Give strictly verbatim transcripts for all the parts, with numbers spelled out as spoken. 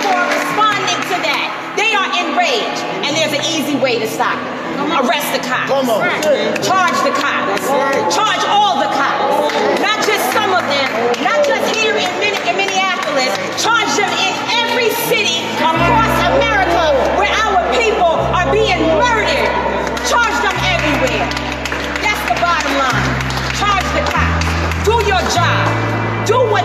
people are responding to that. They are enraged, and there's an easy way to stop it. Arrest the cops. Right. Charge the cops. Right. Charge all the cops. Not just some of them. Not just here in Minneapolis. Charge them in every city across America where our people are being murdered. Charge them everywhere. That's the bottom line. Charge the cops. Do your job. Do what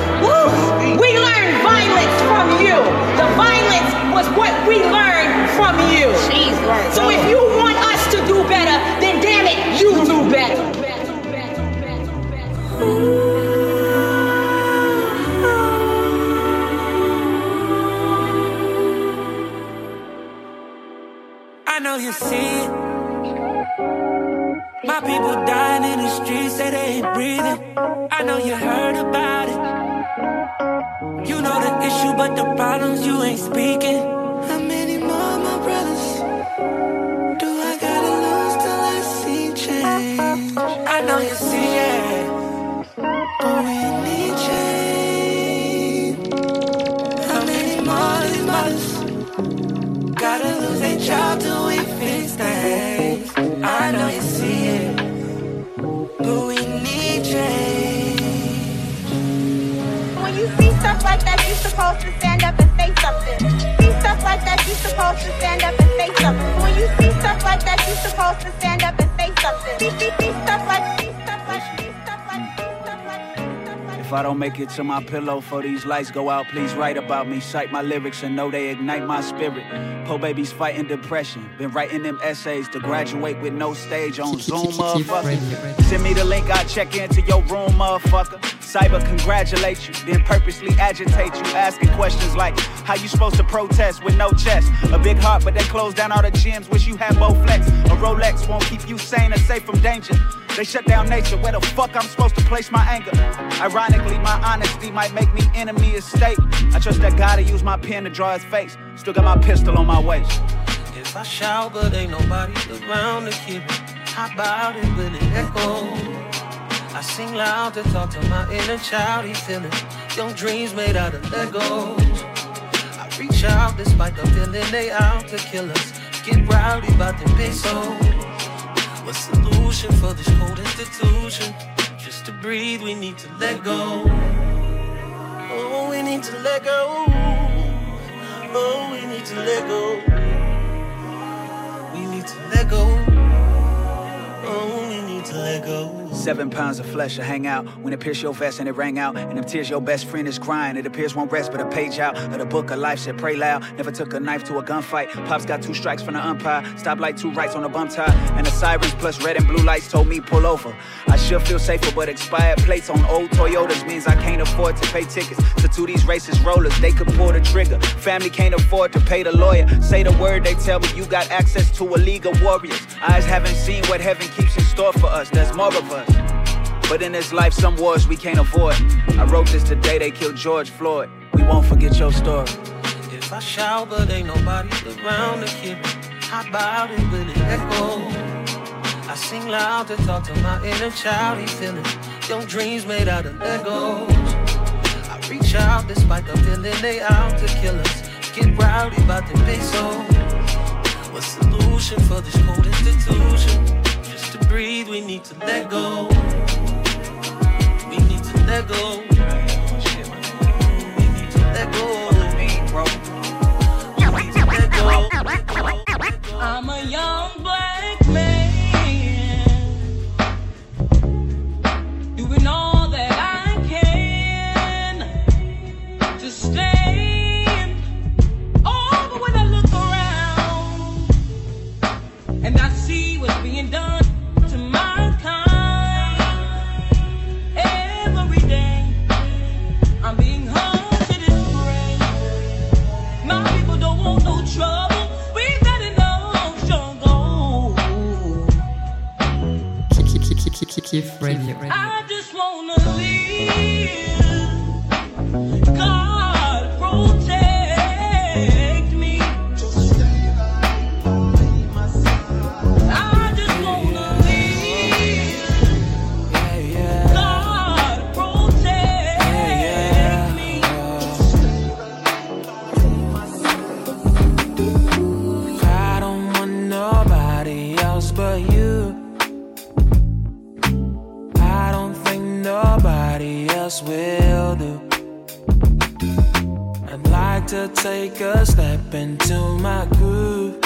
Woo. We learned violence from you. The violence was what we learned from you. So if you want us to do better, then damn it, you do better. I know you see it. My people dying in the streets, say they ain't breathing. I know you heard about it. You know the issue, but the problems you ain't speaking. How many more, my brothers, do I gotta lose till I see change? I know you see it, but we need change. How many more of these mothers gotta lose their child till we fix things? I know you see it, but we need change. Stuff like that, you're supposed to stand up and say something. See stuff like that, you're supposed to stand up and say something. When you see stuff like that, you're supposed to stand up and say something. See, see, see stuff like, see stuff like, see stuff like, see stuff like, see stuff like. If I don't make it to my pillow for these lights go out, please write about me. Cite my lyrics and know they ignite my spirit. Po babies fighting depression. Been writing them essays to graduate with no stage on Zoom, motherfucker. Send me the link, I'll check into your room, motherfucker. Cyber congratulate you, then purposely agitate you, asking questions like, how you supposed to protest with no chest? A big heart, but they closed down all the gyms, wish you had more flex. A Rolex won't keep you sane or safe from danger. They shut down nature, where the fuck I'm supposed to place my anger? Ironically, my honesty might make me enemy of state. I trust that God to use my pen to draw his face. Still got my pistol on my waist. If I shout, but ain't nobody around to hear me. How about it when it echoes? I sing loud to talk to my inner child, he's feeling young dreams made out of Legos. I reach out despite the feeling they out to kill us. Get rowdy about the pesos. What's solution for this cold institution? Just to breathe, we need to let go. Oh, we need to let go. Oh, we need to let go. We need to let go. Oh, we need to let go. Seven pounds of flesh to hang out. When it pierced your vest and it rang out, and them tears your best friend is crying. It appears won't rest, but a page out of the book of life said pray loud. Never took a knife to a gunfight. Pops got two strikes from the umpire. Stoplight, two rights on a bump tie. And the sirens plus red and blue lights told me pull over. I should feel safer, but expired plates on old Toyotas means I can't afford to pay tickets to two these racist rollers. They could pull the trigger. Family can't afford to pay the lawyer. Say the word, they tell me you got access to a league of warriors. Eyes haven't seen what heaven keeps in store for us. There's more of us. But in this life, some wars we can't avoid. I wrote this the day they killed George Floyd. We won't forget your story. If I shout, but ain't nobody around to hear me. How about it when it echoes? I sing loud to talk to my inner child, he's feeling young dreams made out of Legos. I reach out despite the feeling they out to kill us. Get rowdy about the peso. What's solution for this cold institution? Just to breathe, we need to let go. Let go. We need to let go. We need to let go. I'm a young black man, doing all that I can to stand. Oh, but when I look around and I see what's being done. I'm being home to this parade. Keith Radio. I just wanna live. God protect me. I just wanna live. God protect me. I don't want nobody else but you. Nobody else will do. I'd like to take a step into my groove,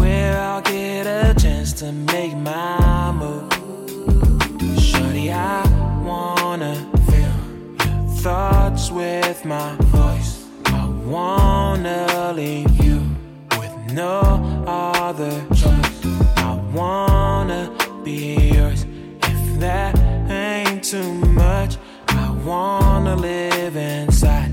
where I'll get a chance to make my move. Shorty, I wanna feel your thoughts with my voice. I wanna leave you with no other choice. I wanna be yours. That ain't too much. I wanna live inside,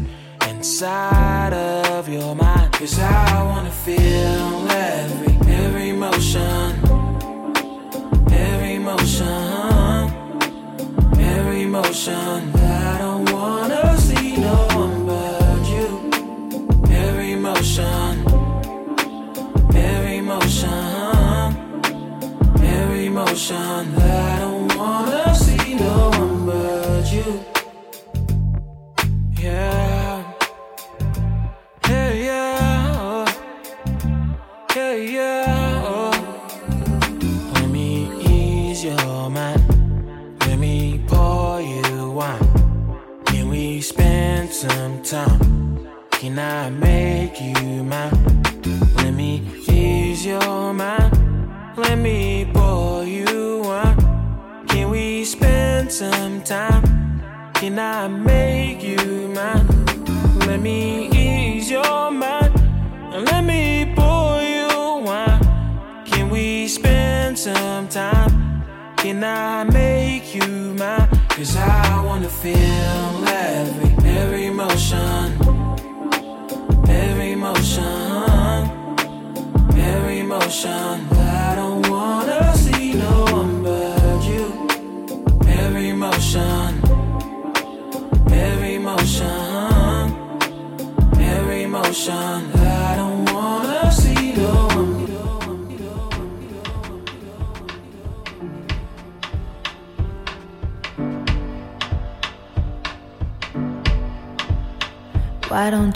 inside of your mind. 'Cause I wanna feel every, every emotion, every emotion, every emotion. I don't wanna see no one but you. Every emotion, every emotion, every emotion. I don't wanna see no one but you. Yeah, yeah, yeah, oh. Yeah, yeah, oh. Let me ease your mind. Let me pour you wine. Can we spend some time? Can I make you mine? Let me ease your mind. Let me pour you wine. Can we spend some time? Can I make you mine? Let me ease your mind and let me pour you wine. Can we spend some time? Can I make you mine? 'Cause I wanna feel every, every emotion, every emotion, every emotion. I don't wanna see no one but every emotion, every emotion, every emotion. I don't wanna see no one. Why don't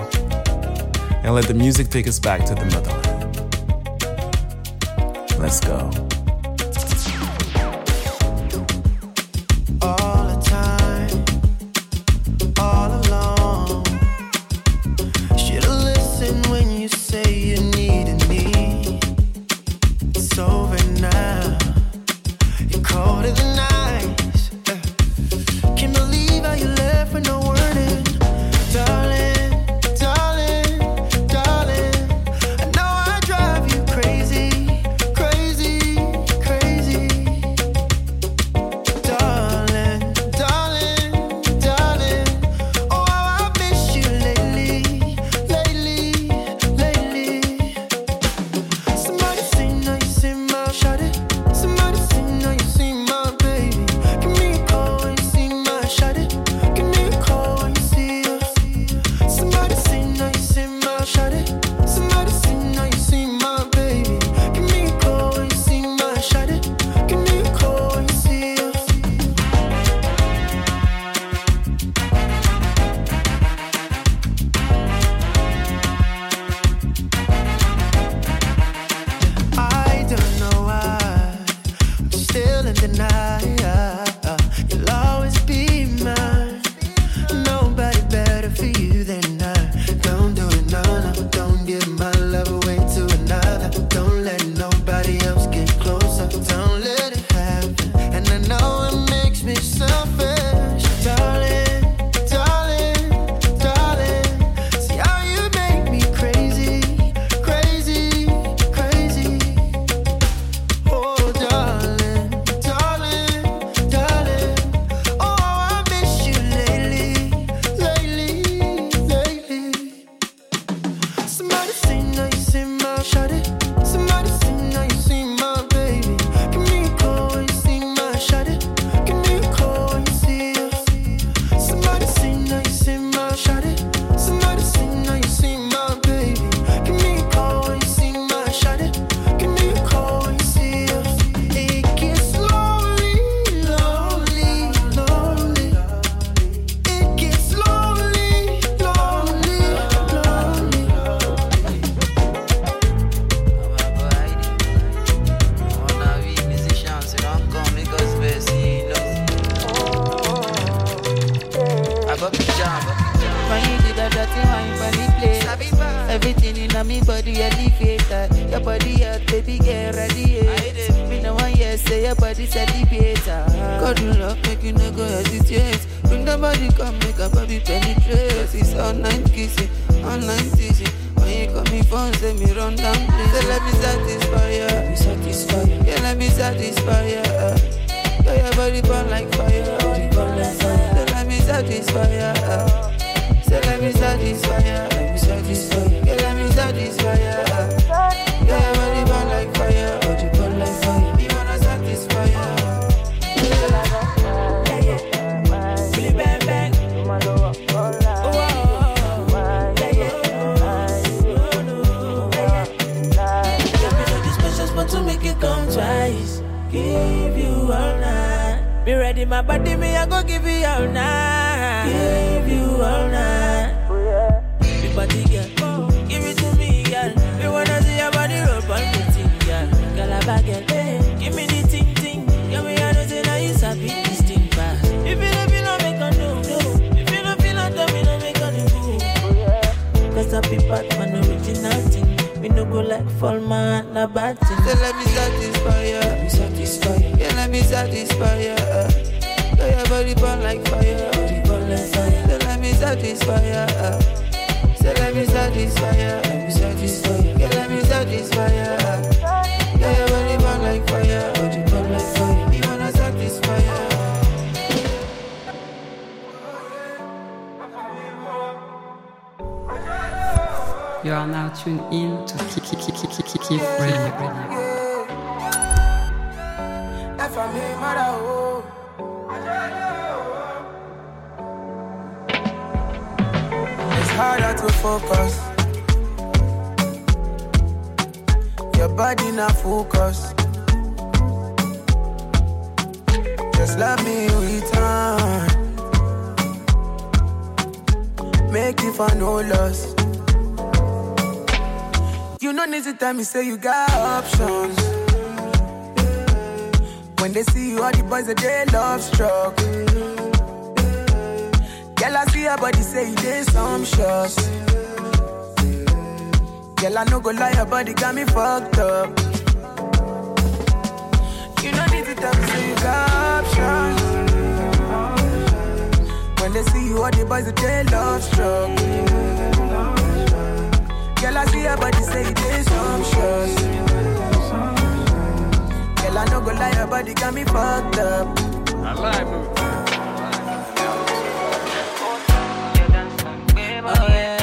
and let the music take us back to the motherland. Let's go. Give me the ting ting, give me fall man, not bad thing. So let me satisfy you. Let me satisfy you. Yeah, let me satisfy you. So your body burn like fire. Body burn like fire. So let me satisfy you. So let me satisfy you. Let me satisfy you. Yeah, let me satisfy you. So your body burn like fire. Body burn like fire. You wanna satisfy you. You are now tuned in to Kiki Kiki Kiki Kiki Radio. It's harder to focus. Your body not focus. Just let me return. Make it for no loss. You know, need to tell me, say you got options. When they see you, all the boys that they love struck. Girl, I see her body, say you did some shots. Girl, I no go lie, her body got me fucked up. You know, need to tell me, say you got options. When they see you, all the boys that they love struck. Girl, I see her body say it is some shots. Girl, I no go lie, her body got me fucked up. I lie, bro. Oh, yeah. Oh, yeah.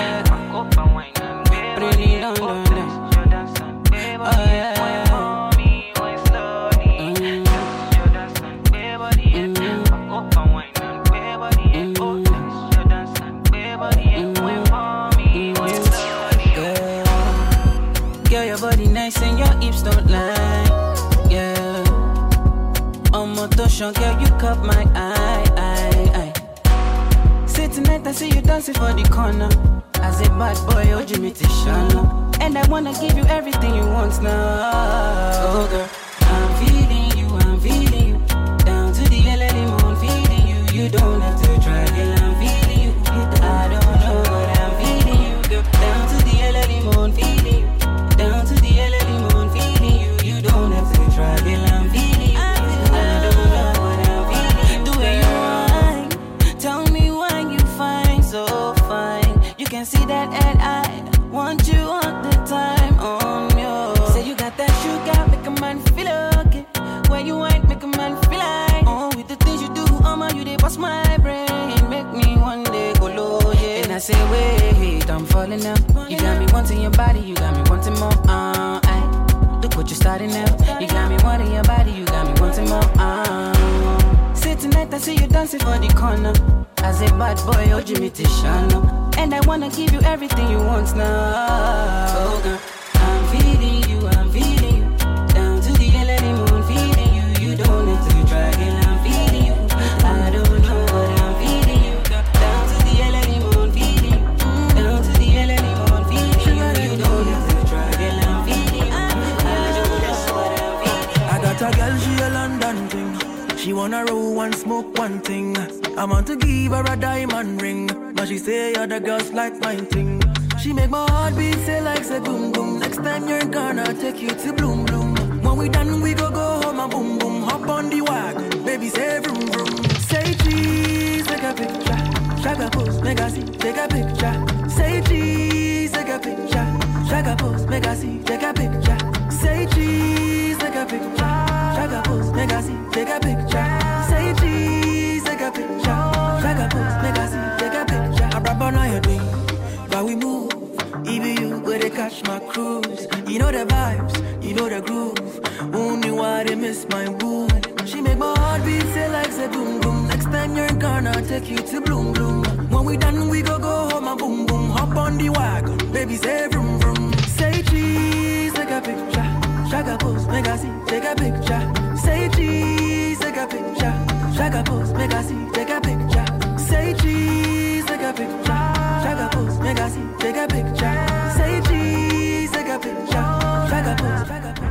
And your hips don't lie, yeah. On my motion, girl, you caught my eye, eye, eye. Say tonight I see you dancing for the corner. As a bad boy, oh Jimmy Tishana. And I wanna give you everything you want now. Oh girl, I'm feeling you, I'm feeling you. Down to the early moon, feeling you. You don't have to try, girl, I'm feeling you. I don't know, but I'm feeling you, girl. Down to the early moon, feeling you. Down to the early moon, feeling you. You don't have to try, girl, I'm feeling you. I don't know what I'm feeling. The way you whine, tell me why you fine, so fine. You can see that and I want you all the time on you. Say you got that sugar, make a man feel okay. When you whine, make a man feel like. Oh, with the things you do, oh my, you they bust my brain. Make me one day go low, yeah. And I say, wait, I'm falling now. You got me wanting your body, you got me wanting more, uh, aye. Look what you're starting now. You got me wanting your body, you got me wanting more, uh. Say tonight I see you dancing for the corner. As a bad boy, oh Jimmy Tishana. And I wanna give you everything you want now. Oh girl, I'm feeling you, I'm feeling you. Down to the early moon, feeling you. You don't have to try, girl, I'm feeling you. I don't know what I'm feeling you. Down to the early moon, feeling you. Down to the early moon, feeling you. You don't have to try, girl, I'm feeling you. I don't know what I'm feeling. I got a girl, she a London thing. She wanna roll and smoke one thing. I want to give her a diamond ring, but she say other girls like my thing. She make my heart beat, say like say boom boom. Next time you're gonna take you to bloom bloom. When we done, we go go home and boom boom. Hop on the wagon, baby say vroom vroom. Say cheese, take a picture. Shag a pose, make a see, take a picture. Say cheese, take a picture. Shag a pose, make a see, take a picture. Say cheese, take a picture. Shag a pose, make a see, take a picture. Say cheese, take a picture. Shag a pose, make a see, take a picture. I rap on all your day, but we move. Even you, where they catch my cruise. You know the vibes, you know the groove. Only why they miss my woo. She make my heart beat, say like say boom boom. Next time you're gonna take you to bloom bloom. When we done, we go go home and boom boom. Hop on the wagon, baby say vroom vroom. Say cheese, take a picture. Shag a pose, make a see, take a picture. Say cheese, take a picture. Shag a pose, make a see, take a picture. Say cheese, take a picture. Shag a pose, make a see, take a picture. Say cheese, take a picture. Shag a pose, shag a pose.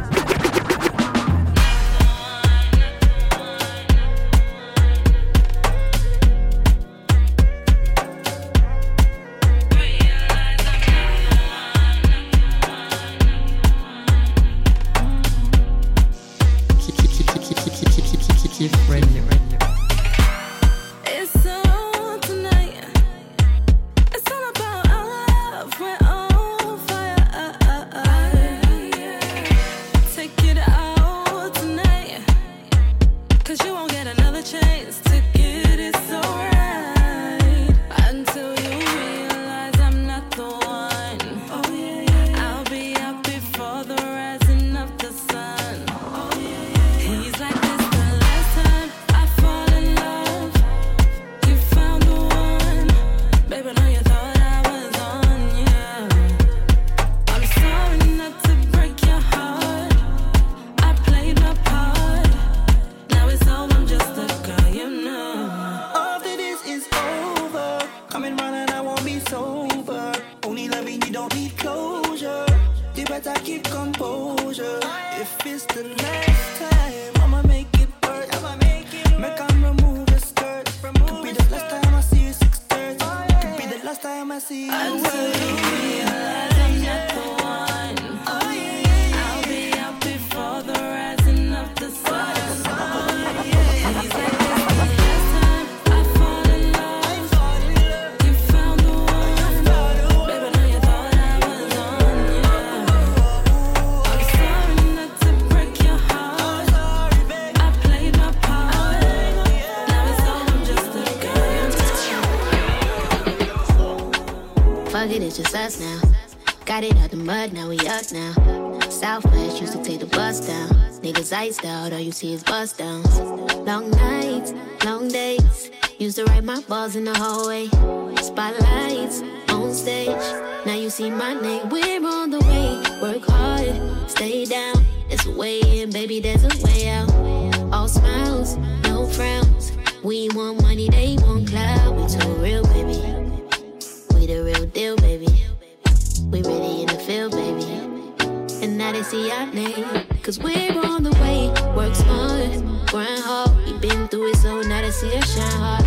It's just us now. Got it out the mud, now we us now. Southwest used to take the bus down. Niggas iced out, all you see is bust downs. Long nights, long days. Used to write my balls in the hallway. Spotlights, on stage. Now you see my name, we're on the way. Work hard, stay down. It's a way in, baby, there's a way out. All smiles, no frowns. We want money, they want clout. We too real, baby. The real deal, baby. We really in the field, baby. And now they see our name, cause we're on the way. Work smart, grind hard. You been through it, so now they see us shine hard.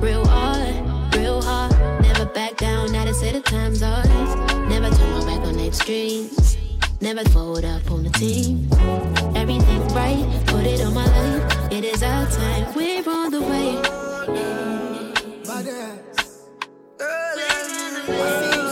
Real hard, real hard. Never back down, now they say the time's ours. Never turn my back on their dreams. Never fold up on the team. Everything right, put it on my life. It is our time, we're on the way. My dad. We're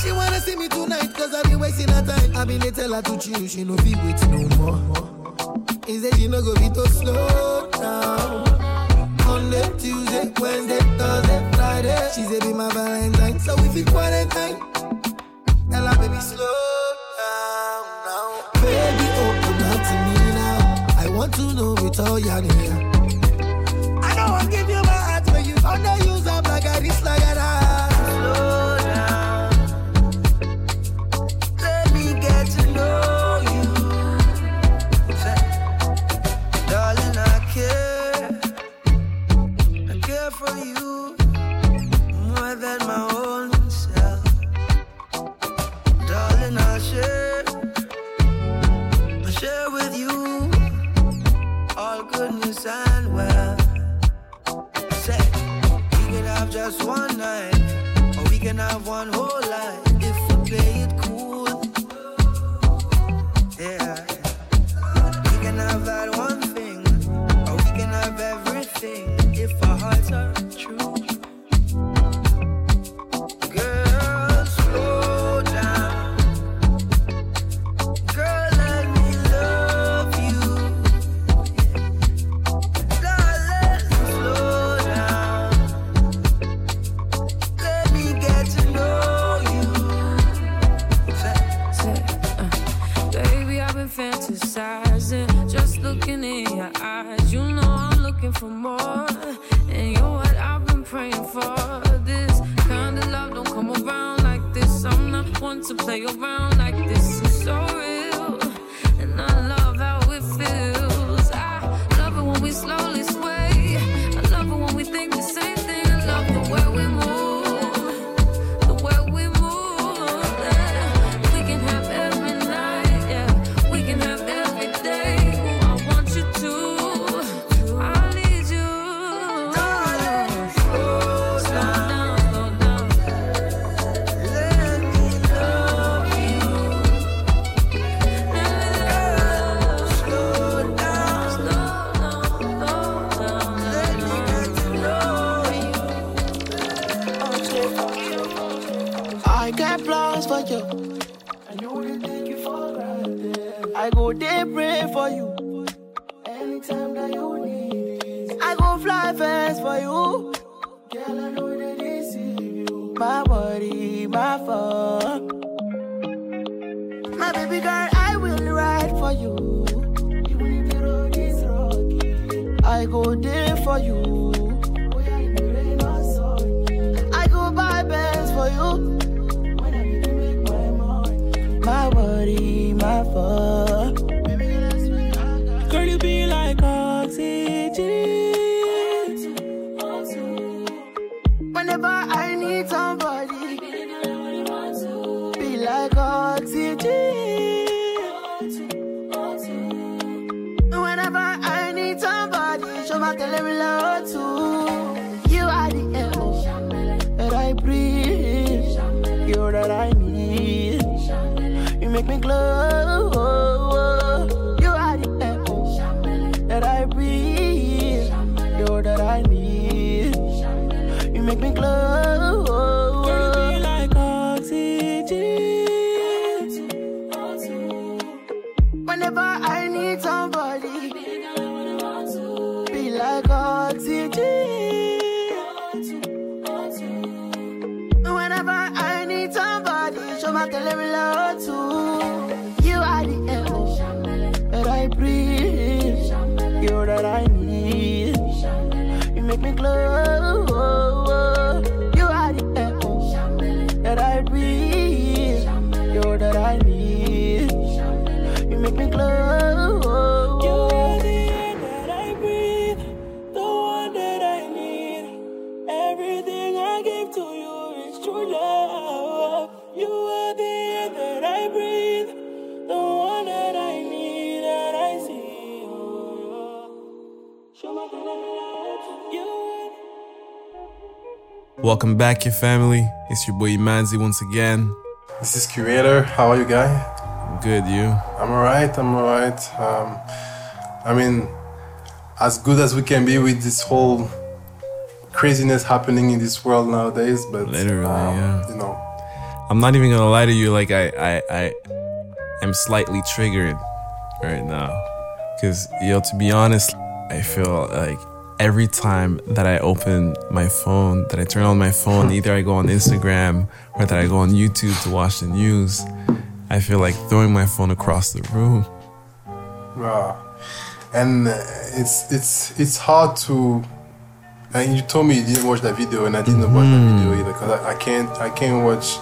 she wanna see me tonight, cause I be wasting her time. I be late, tell her to chill, she no be waiting no more. He said she no go be too slow down. Monday, Tuesday, Wednesday, Thursday, Friday. She said be my Valentine, so we be quarantine. Tell her, baby, slow down now. Baby, open up to me now. I want to know it all, y'all here. I don't want to give you my heart, but you underuse up like I this, like I that. Slow down. Let me get to know you. Darling, I care. I care for you more than my own. I share, I share with you all good news and well. Say, we can have just one night, or we can have one whole life if we play it cool. Yeah, we can have that one thing, or we can have everything if our hearts are true. make applause for you. I know they take you for granted. I go they pray for you. Anytime that you need it, I go fly fast for you. Girl, I know they deceive you. My body, my fun. My baby girl, I will ride for you. Even if the road is rocky, I go there for you. I go buy bands for you. When I need to make my money, my body, my fun. Girl, you be like oxygen. Whenever I need somebody, be like oxygen. Tell me love too. You are the air that I breathe. You're that I need. You make me glow. You are the air that I breathe. You're that I need. You make me glow. Girl, you be like oxygen. Whenever I need somebody, like oxygen. Whenever I need somebody, show my delivery love too. You are the air that I breathe. You're that I need. You make me glow. You are the air that I breathe. You're that I need. You make me glow. Welcome back, your family. It's your boy Manzi once again. This is Curator. How are you, guy? I'm good, you? I'm alright, I'm alright. Um, I mean, as good as we can be with this whole craziness happening in this world nowadays, but literally, um, yeah. You know, I'm not even gonna lie to you. Like I, I, I am slightly triggered right now, because yo, to be honest, I feel like every time that I open my phone, that I turn on my phone, either I go on Instagram or that I go on YouTube to watch the news, I feel like throwing my phone across the room. Wow. And it's it's it's hard to. And you told me you didn't watch that video, and I didn't mm-hmm. watch that video either, because I, I can't I can't watch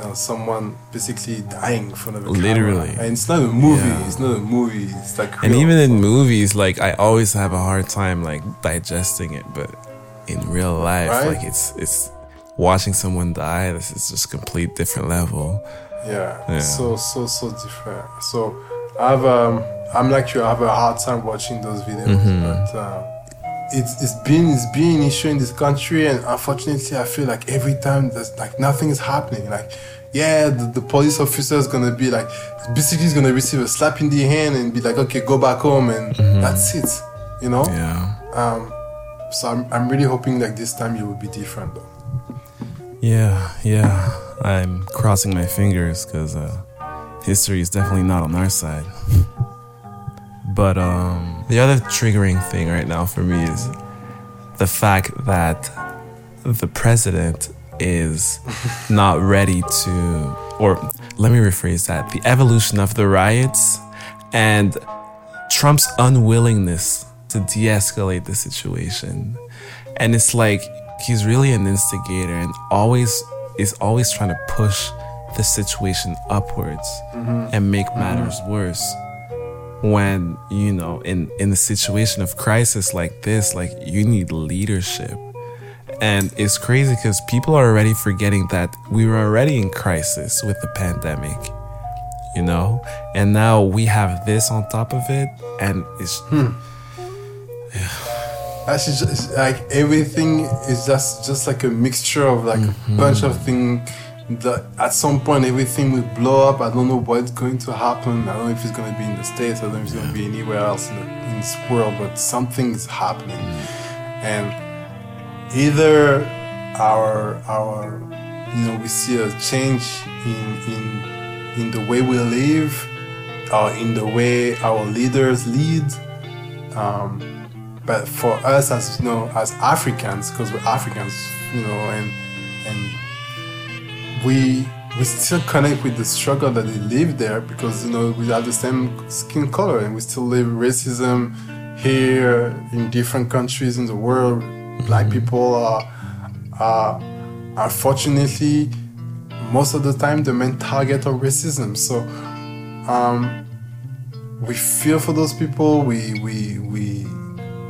you know, someone basically dying in front of a literally. Camera. And it's not a movie. Yeah. It's not a movie. It's like real. And even in movies, like I always have a hard time like digesting it, but in real life, right? Like it's it's watching someone die. This is just complete different level. Yeah, yeah. so so so different. So I've um I'm like you. I have a hard time watching those videos, mm-hmm. but. Um, It's it's been it's been an issue in this country, and unfortunately, I feel like every time there's like nothing is happening. Like, yeah, the, the police officer is gonna be like, basically, is gonna receive a slap in the hand and be like, okay, go back home, and mm-hmm. that's it, you know. Yeah. Um. So I'm I'm really hoping like this time it will be different, though. Yeah, yeah. I'm crossing my fingers because uh, history is definitely not on our side. But um, the other triggering thing right now for me is the fact that the president is not ready to, or let me rephrase that, the evolution of the riots and Trump's unwillingness to de-escalate the situation. And it's like he's really an instigator and always is always trying to push the situation upwards mm-hmm. and make matters mm-hmm. worse. When, you know, in, in a situation of crisis like this, like, you need leadership. And it's crazy because people are already forgetting that we were already in crisis with the pandemic, you know? And now we have this on top of it, and it's... Hmm. Yeah. That's just, like, everything is just, just like a mixture of, like, mm-hmm. a bunch of things. The, at some point everything will blow up. I don't know what's going to happen. I don't know if it's going to be in the States. I don't know if it's going to be anywhere else in, the, in this world, but something is happening, and either our our you know, we see a change in in in the way we live, or uh, in the way our leaders lead. Um, but for us, as you know, as Africans, because we're Africans, you know, and and we we still connect with the struggle that they live there, because you know we have the same skin color, and we still live racism here in different countries in the world. Black people are, are, unfortunately, most of the time the main target of racism. So um, we feel for those people. We we we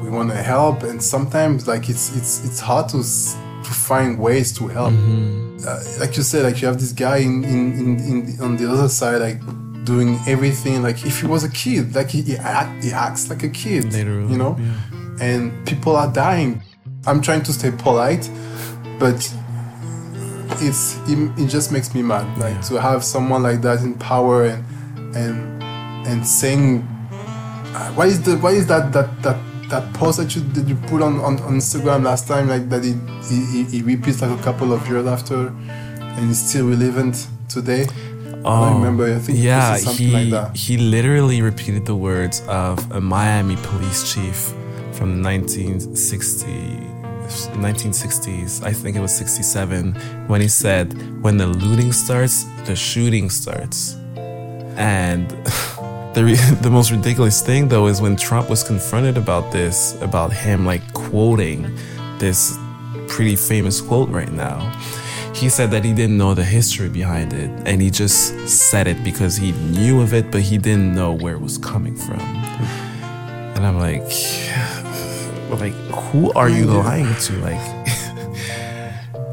we want to help, and sometimes like it's it's it's hard to to find ways to help. Mm-hmm. Uh, like you said, like you have this guy in in, in in on the other side, like doing everything like if he was a kid, like he he, act, he acts like a kid, literally, you know, yeah. And people are dying. I'm trying to stay polite, but it's it, it just makes me mad. Like yeah. to have someone like that in power and and and saying, why is the why is that that that, that post that you that you put on, on, on Instagram last time, like that it, it, it repeats like a couple of years after, and it's still relevant today. Um, I remember, I think yeah, this is something he, like that. He literally repeated the words of a Miami police chief from nineteen sixty, nineteen sixties, I think it was sixty-seven, when he said, when the looting starts, the shooting starts. And the re- the most ridiculous thing, though, is when Trump was confronted about this, about him, like, quoting this pretty famous quote right now, he said that he didn't know the history behind it, and he just said it because he knew of it, but he didn't know where it was coming from. And I'm like... like who are you lying to? Like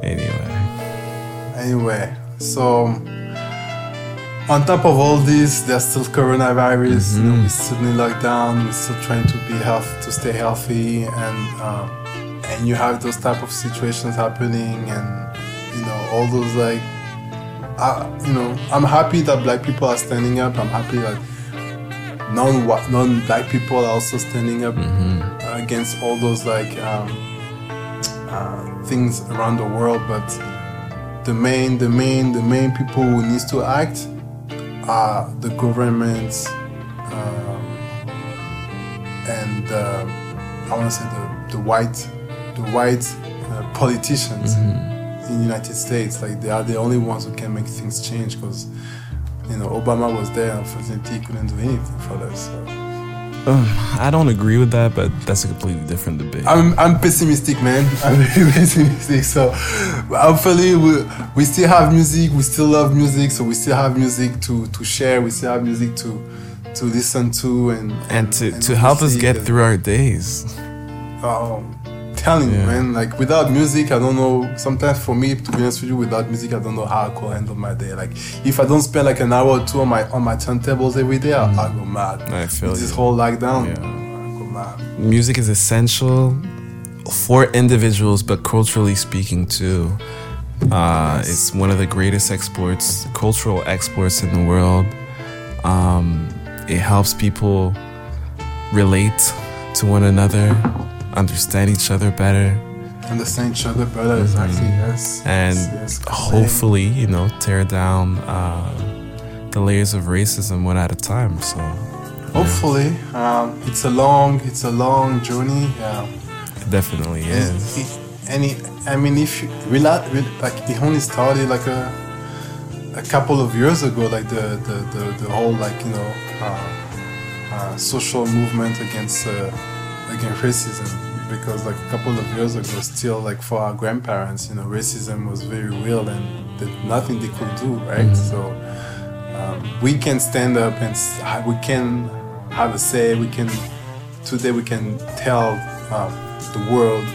anyway anyway, so on top of all this, there's still coronavirus. Mm-hmm. You know, we still need lockdown, we're still trying to be health to stay healthy, and um, and you have those type of situations happening, and you know all those like uh, you know I'm happy that black people are standing up. I'm happy that non non-black people are also standing up. Mm-hmm. Against all those like um, uh, things around the world, but the main, the main, the main people who needs to act are the governments, um, and uh, I want to say the, the white, the white uh, politicians. Mm-hmm. In the United States. Like they are the only ones who can make things change, because you know Obama was there, unfortunately he couldn't do anything for us. So. Um, I don't agree with that, but that's a completely different debate. I'm I'm pessimistic, man. I'm very pessimistic. So hopefully we we still have music. We still love music. So we still have music to, to share. We still have music to to listen to and and, and to and to help us get and, through our days. Oh, I'm telling yeah. you, man. Like without music, I don't know. Sometimes for me, to be honest with you, without music, I don't know how I could handle my day. Like if I don't spend like an hour or two on my on my turntables every day, I, I go mad. I feel With you. This whole lockdown, yeah. I go mad. Music is essential for individuals, but culturally speaking too. Uh, yes. It's one of the greatest exports, cultural exports in the world. Um, it helps people relate to one another. Understand each other better. Understand each other better, mm-hmm. exactly, yes. And yes, yes, hopefully, you know, tear down uh, the layers of racism one at a time. So, hopefully, yeah. um, it's a long, it's a long journey. Yeah. It definitely is. It, and it, I mean, if you, like it only started like a a couple of years ago, like the the the, the whole like you know uh, uh, social movement against. Uh, Against racism, because like a couple of years ago, still like for our grandparents, you know, racism was very real and that nothing they could do, right? So um, we can stand up and we can have a say. We can today we can tell uh, the world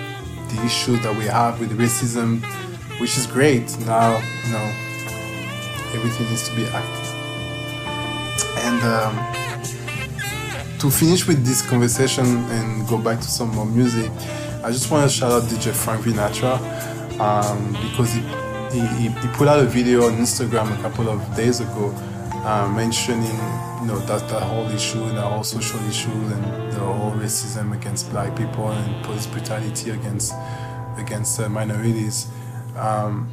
the issues that we have with racism, which is great. Now you know everything needs to be active and. Um, To finish with this conversation and go back to some more music, I just want to shout out D J Frank Vinatra um, because he, he he put out a video on Instagram a couple of days ago uh, mentioning you know that that whole issue, that whole social issue, and the whole racism against black people and police brutality against against uh, minorities. Um,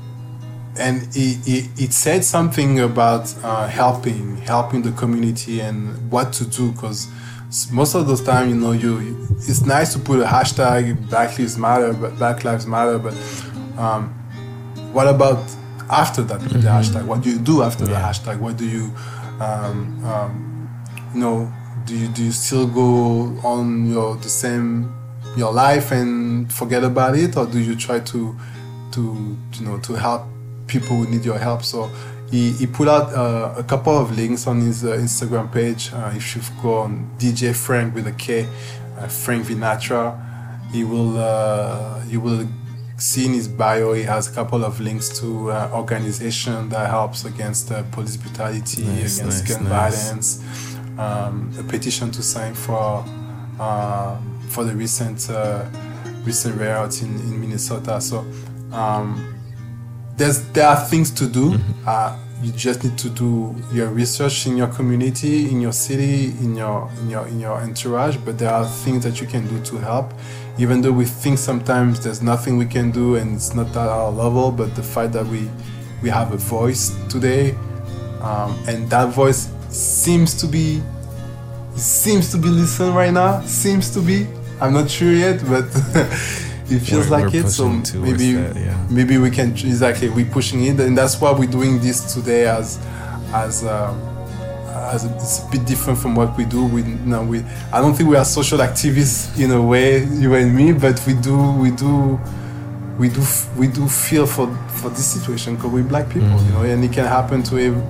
and it, it, it said something about uh, helping, helping the community and what to do, because most of those time, you know, you it's nice to put a hashtag Black Lives Matter, but Black Lives Matter, but um, what about after that, mm-hmm. the hashtag? What do you do after yeah. the hashtag? What do you, um, um, you know, do you do you still go on your the same your life and forget about it, or do you try to to you know to help people who need your help? So. He, he put out uh, a couple of links on his uh, Instagram page. Uh, if you go on D J Frank with a K, uh, Frank Vinatra, he will uh, you will see in his bio he has a couple of links to uh, organization that helps against uh, police brutality, nice, against nice, gun nice. violence. Um, a petition to sign for uh, for the recent uh, recent riots in, in Minnesota. So. Um, There's, there are things to do. Mm-hmm. Uh, you just need to do your research in your community, in your city, in your in your in your entourage. But there are things that you can do to help, even though we think sometimes there's nothing we can do and it's not at our level. But the fact that we we have a voice today, um, and that voice seems to be seems to be listened right now. Seems to be. I'm not sure yet, but. It feels we're, like we're it, so maybe that, yeah. maybe we can exactly we're pushing it, and that's why we're doing this today. As as um, as a, it's a bit different from what we do. We no, we I don't think we are social activists in a way, you and me, but we do we do we do we do feel for, for this situation because we're black people, mm-hmm. you know, and it can happen to every,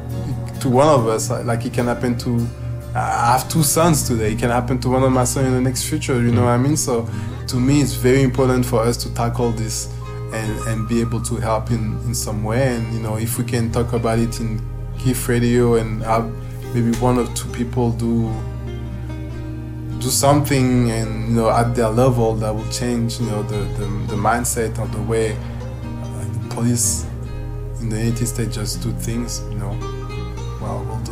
to one of us. Like it can happen to. I have two sons today. It can happen to one of my sons in the next future. You know what I mean? So, to me, it's very important for us to tackle this and, and be able to help in, in some way. And you know, if we can talk about it in Keith Radio and have maybe one or two people do do something, and you know, at their level, that will change. You know, the the, the mindset or the way the police in the United States just do things. You know, well, we'll do.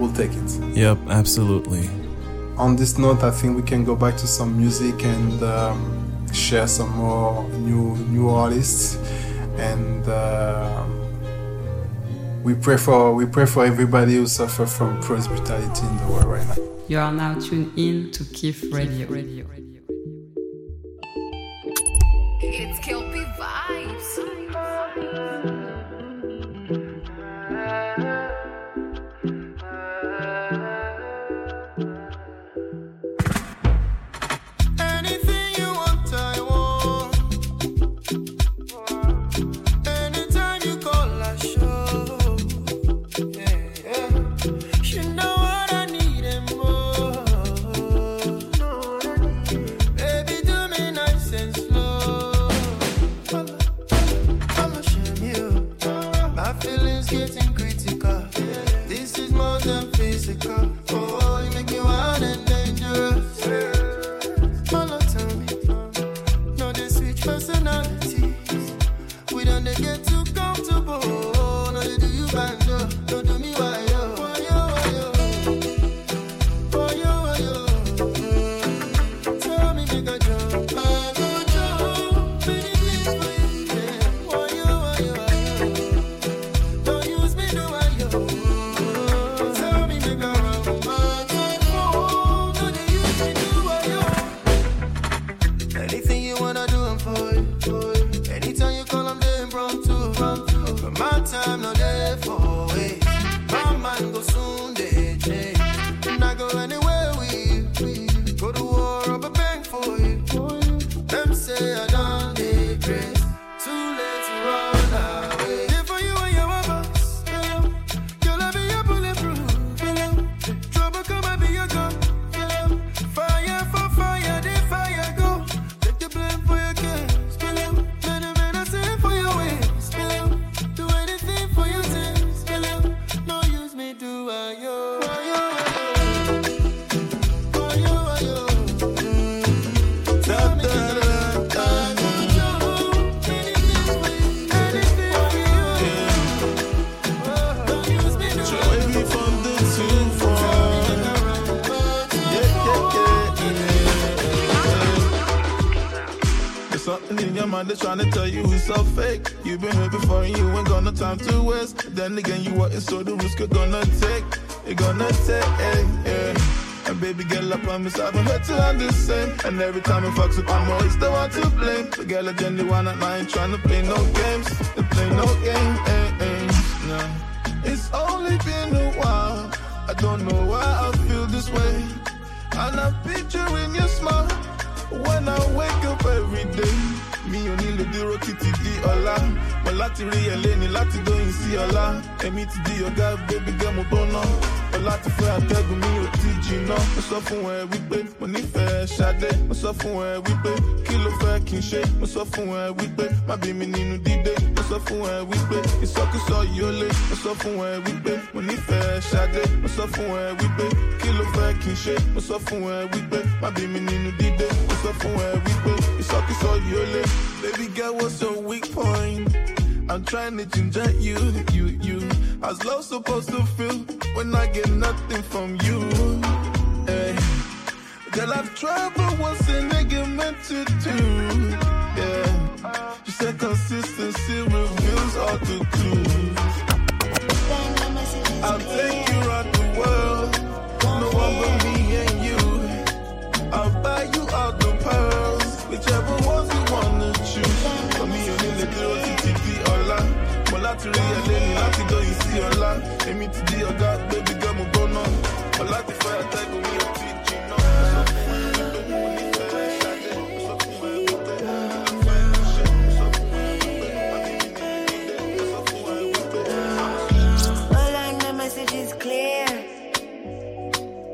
We'll take it. Yep, absolutely. On this note, I think we can go back to some music and um, share some more new new artists. And uh, we pray for we pray for everybody who suffers from police brutality in the world right now. You are now tuned in to Keith Radio. Keith Radio. It's Kelpie Vibes. man, they tryna tell you it's all fake. You've been here before and you ain't got no time to waste. Then again, you are, so the risk you're gonna take. You're gonna take, yeah. And baby girl, I promise I've been hurt till I'm the same. And every time I fucks up, I'm always the one to blame. The girl I genuinely want, I ain't trying to play no games. They play no games, eh, eh, nah. It's only been a while, I don't know why I feel this way. And I'm picturing your smile when I wake up every day. Me only do kitty di ola, but lati real ni lati do in see ola. Emi ti di oga baby girl mo bono, but lati fe ategu mi o ti jina. Mo sọ fún ẹ wípé mo nífẹ̀ẹ́ Ṣadé, mo sọ fún ẹ wípé kí ló fẹ́ kí n ṣe, mo sọ fún ẹ wípé má bí mi nínú dídé, mo sọ fún ẹ wípé ìsọkúsọ yìí ó lé, mo sọ fún ẹ wípé mo nífẹ̀ẹ́ Ṣadé, mo sọ fún ẹ wípé kí ló fẹ́ kí n ṣe, mo sọ fún ẹ wípé má bí mi nínú dídé, mo sọ fún ẹ wípé ìsọkúsọ yìí ó lé. Baby girl, what's your weak point? I'm trying to ginger you, you, you. How's love supposed to feel when I get nothing from you? Hey. Girl, I've tried, but what's a nigga meant to do? Yeah. You said consistency reveals all the clues. I'll take you around the world, no one but me and you. I'll buy you all the pearls, whichever ones you wanna choose. For me, you need a little T T P or la. But I to really not to go, you see or la. And me to be your God, baby, girl, I'm gonna. But I to fire, take me a T T P. All I know, my message is clear.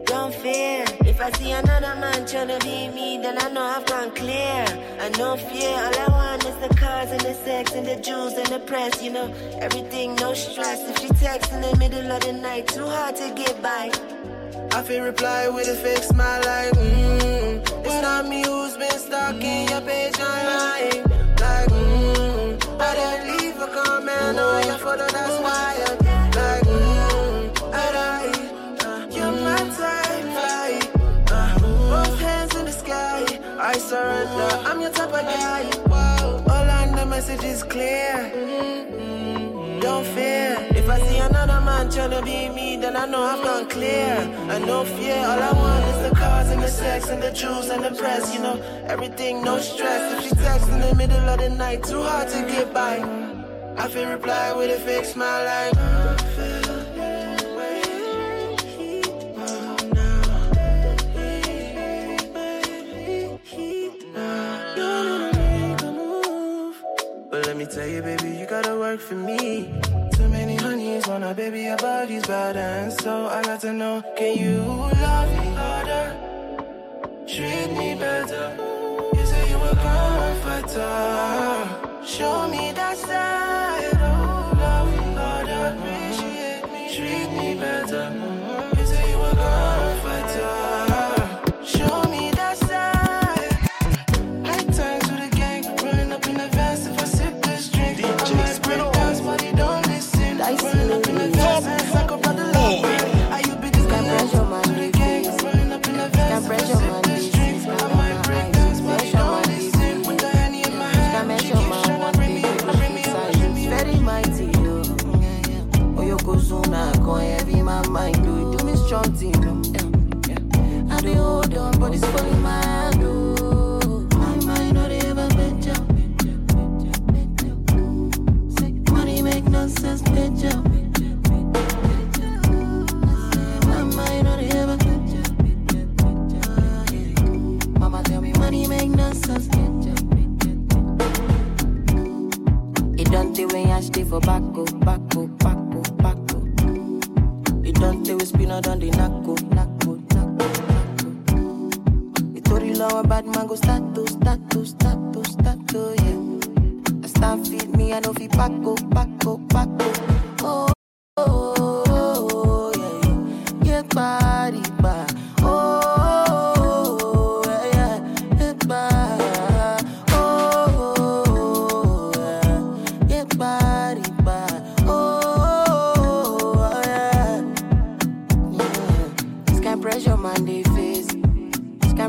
Don't fear. If I see another man tryna be me, then I know I've gone clear. I know fear. All I want is the cars and the sex and the jewels and the press, you know. Everything, no stress. If she texts in the middle of the night, too hard to get by. I feel reply with a fake smile like, mm-hmm. It's not me who's been stalking your page online. Like, mm-hmm. I don't leave a comment on your photo, that's why I like, mm-hmm. I don't leave. You're my type, like. I surrender, I'm your type of guy. Wow. All I know, message is clear. Mm-hmm. Don't fear. If I see another man tryna be me, then I know I've gone clear. I know fear. All I want is the cars and the sex and the jewels and the press, you know. Everything, no stress. If she texts in the middle of the night, too hard to get by. I feel reply with a fake smile like, mm-hmm. Let me tell you, baby, you gotta work for me. Too many honeys wanna, baby, your body's bad. And so I got to know, can you love me harder? Treat me better. You say you a comforter. Show me that side. Oh, love me harder. Appreciate me. Treat me better. You say you a comforter. Show me that side. I turn to the gang, running up in the vest if I sit.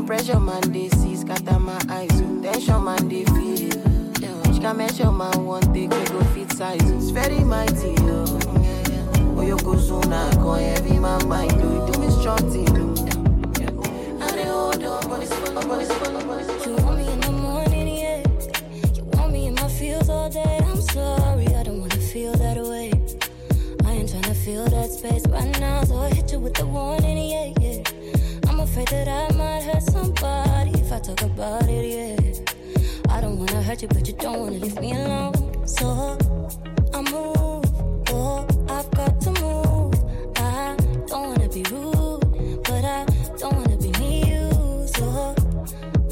Pressure man they see, scatter my eyes, tension man they feel. Yeah. want big, we go fit size. It's very mighty, oh. Oh, you go soon, I go heavy, my mind, oh. You do me strong, too. I don't hold on, I'm gonna spell, I'm gonna spell, I'm gonna spell. You want me in the morning, yeah. You want me in my fields all day. I'm sorry, I don't wanna feel that way. I ain't tryna feel that space right now, so I hit you with the warning, yeah, yeah. I'm afraid that I might hurt somebody if I talk about it, yeah. I don't wanna hurt you, but you don't wanna leave me alone. So I move, oh, I've got to move. I don't wanna be rude, but I don't wanna be near you. So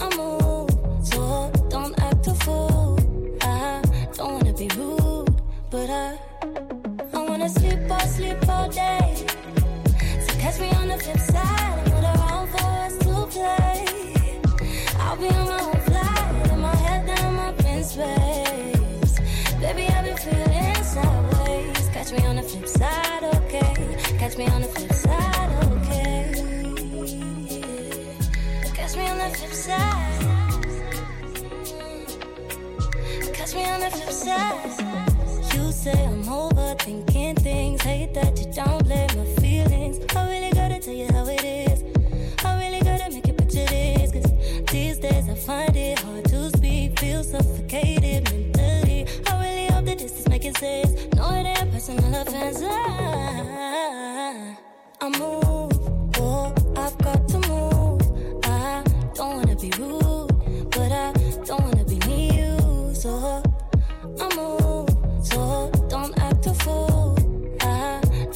I move, so don't act a fool. I don't wanna be rude, but I I wanna sleep all, sleep all day. So catch me on the flip side. I'll be on my own flight, in my head down, up in space. Baby, I've been feeling sideways. Catch me on the flip side, okay. Catch me on the flip side, okay. Catch me on the flip side. Catch me on the flip side. You say I'm overthinking things. Hate that you don't blame my feelings. I really gotta tell you how it is. I really gotta make you picture this, 'cause these days I find it hard to speak, feel suffocated mentally. I really hope that this is making sense. No, it ain't personal offense. I, I move, oh, I've got to move. I don't wanna be rude, but I don't wanna be near you. So I move, so don't act a fool. I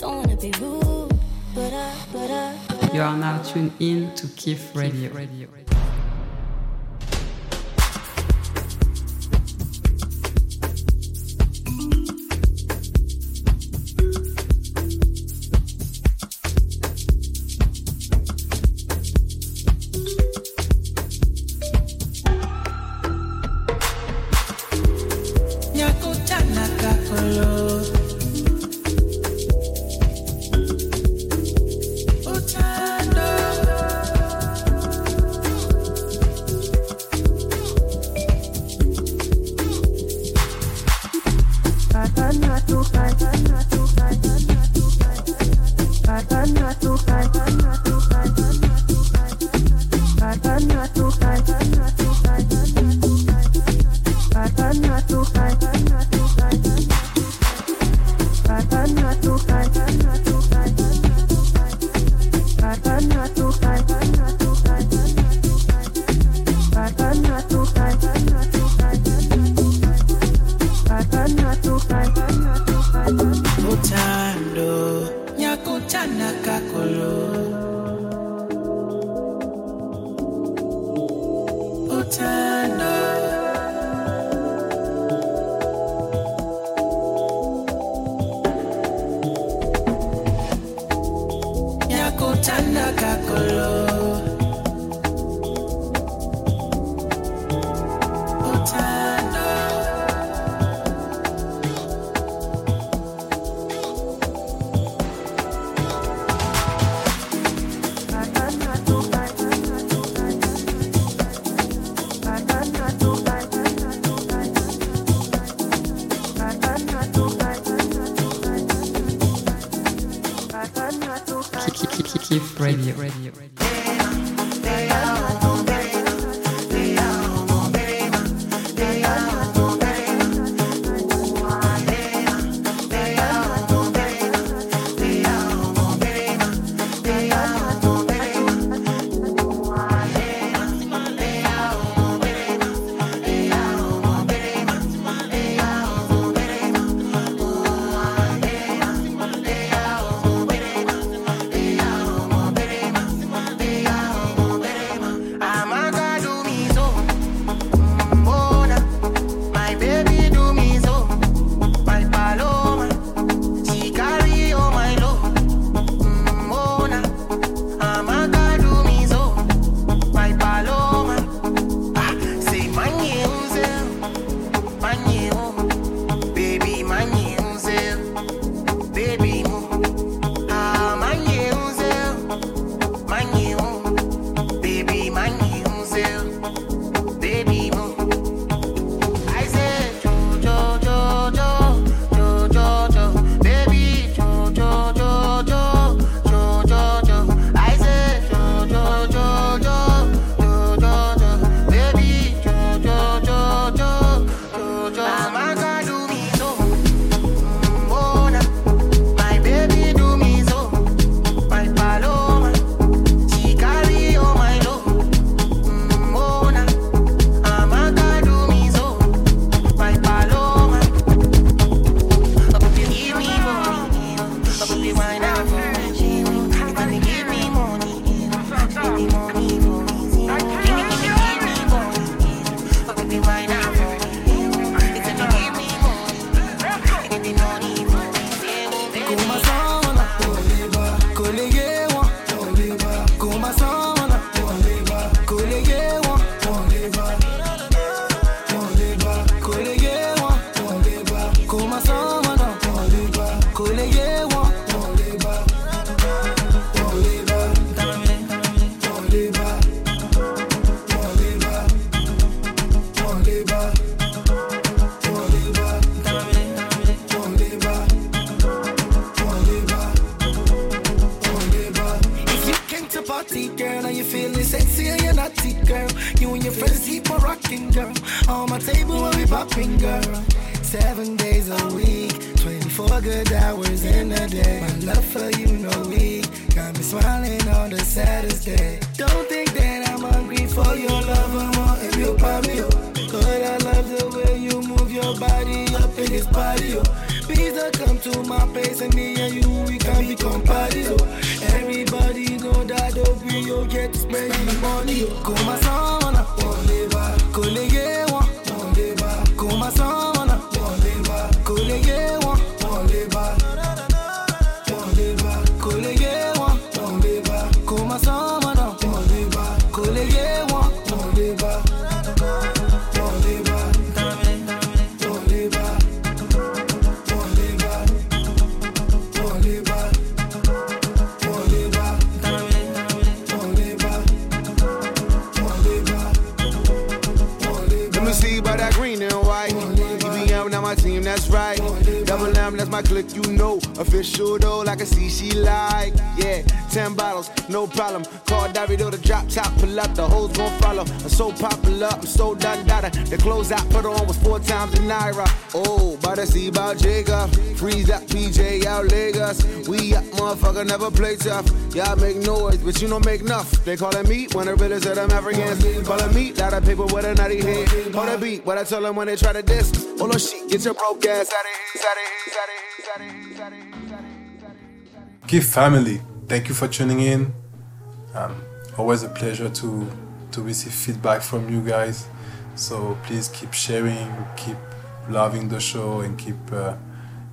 don't wanna be rude, but I, but I. But you are now tuned in to Keith Radio. Radio. Radio, radio, radio. Dream girl, seven days a week, twenty-four good hours in a day. My love for you no weak, got me smiling on the saddest day. Don't think that I'm hungry for your love, I want if you pop me up. Cause I love the way you move your body up in this patio. Please don't come to my place and me and you, we can become parties. Everybody know that don't be your get to spend your money. Call my son, I won't live out. Call my son, won't live out. Call won't live out. Won't live out. Won't live out. Call my son, won't live out. Call won't live out. Won't live out. Won't live out. Won't live out. Won't live out. Won't live out. Won't live out. Won't live out. Won't live out. Let me see by that green and white. E B M, now my team, that's right. Double M, that's my clique, you know. Official though, like I see she like. Yeah, ten bottles, no problem. Call Davido to drop top, pull up, the hoes gon' follow. I'm so popular, I'm so da-da-da. The clothes I put on was four times the Naira. Oh, by the sea, about Jacob. Freeze up, P J, out Lagos. We up, motherfucker, never play tough. Y'all make noise, but you don't make enough. They calling me when the realest of them Africans. Calling me, lot of people with a nutty head. Hold a beat, what I tell them when they try to diss. Oh, no shit, get your broke ass out of here. Keith family, thank you for tuning in. Um, always a pleasure to, to receive feedback from you guys. So please keep sharing, keep loving the show, and keep uh,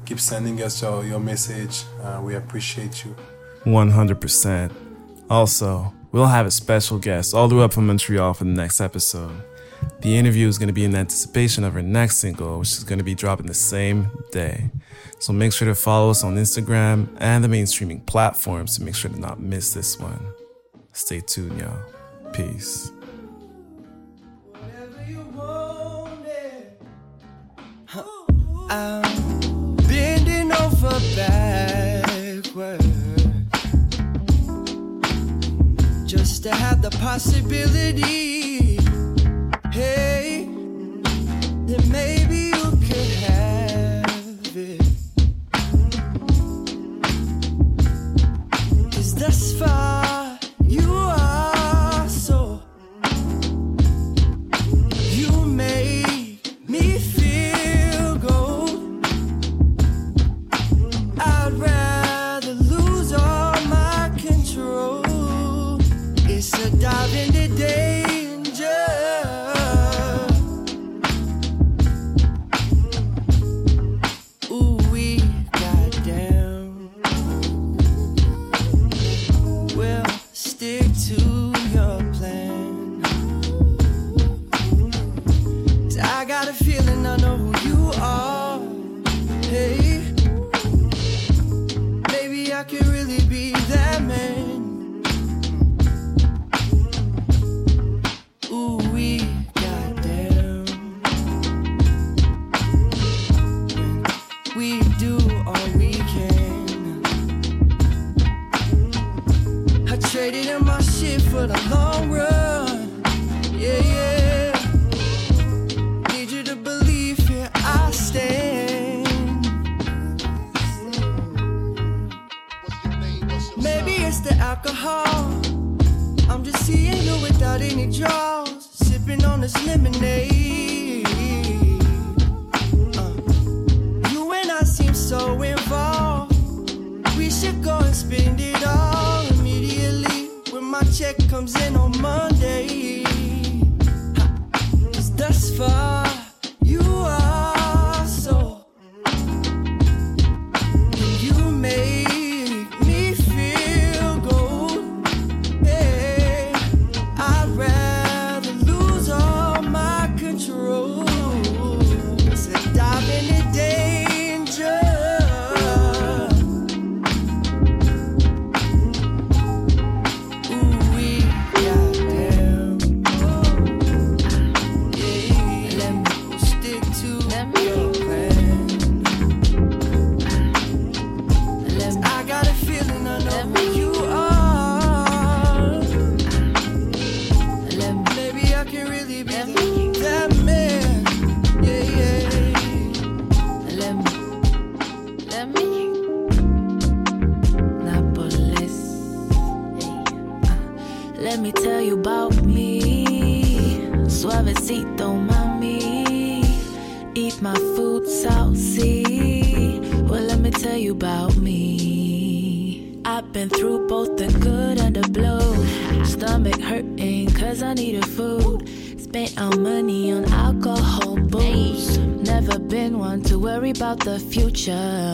keep sending us your, your message. Uh, we appreciate you. one hundred percent. Also, we'll have a special guest all the way up from Montreal for the next episode. The interview is going to be in anticipation of her next single, which is going to be dropping the same day. So make sure to follow us on Instagram and the main streaming platforms to make sure to not miss this one. Stay tuned, y'all. Peace. Whatever you wanted. I'm bending over backwards just to have the possibility. Hey, then maybe you could have it. Cause thus far you are so. You made me feel gold. I'd rather lose all my control. It's a dive into danger. True. let me tell you about me. Suavecito, mami. Eat my food saucy. Well, let me tell you about me. I've been through both the good and the blue. Stomach hurting, cause I need a food. Spent our money on alcohol, booze. Never been one to worry about the future.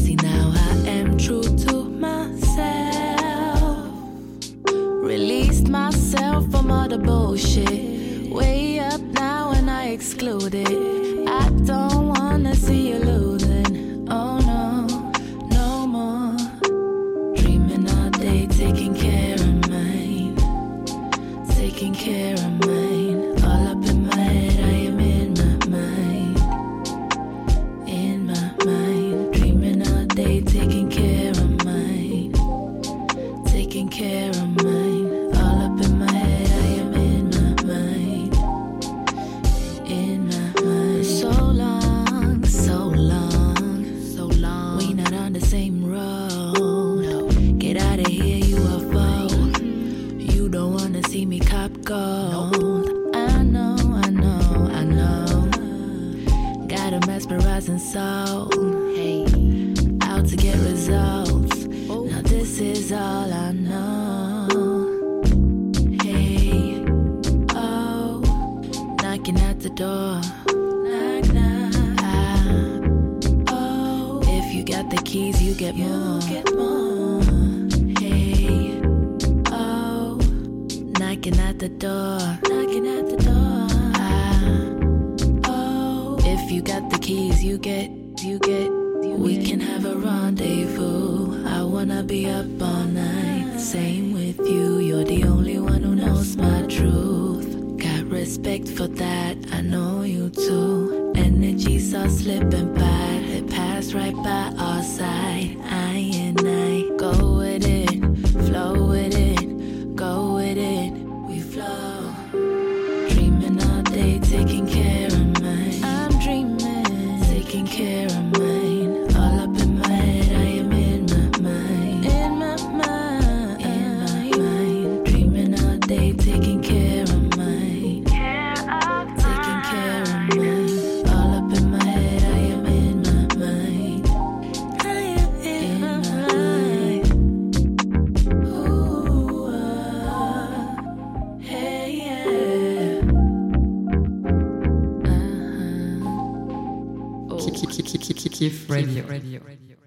See, now I am true to myself. Released myself from all the bullshit. Way up now and I exclude it. I don't wanna see you losing. Oh no, no more. Dreaming all day, taking care of mine. Taking care of mine. All up in my head, I am in my mind. In my mind. Dreaming all day, taking care of mine. Taking care of mine. All up in my head, I am in my mind. In my mind. So long, so long, so long. We not on the same road. Get out of here, you a fool. You don't wanna see me cop gold. I know, I know, I know. Got a mesmerizing soul. Hey, out to get results. Now this is all I know. Hey, oh, knocking at the door. Knock, knock. Ah, oh, if you got the keys, you get you more. Get more. Hey, oh, knocking at the door. Knocking at the door. Ah, oh, if you got the keys, you get, you get. We can have a rendezvous. I wanna be up all night. Same with you, you're the only one who knows my truth. Got respect for that, I know you too. Energies are slipping by, they pass right by our side. I and I, go with it, flow with it, go with it. We flow. Dreaming all day, taking care of mine. I'm dreaming, taking care of mine. Keith Radio.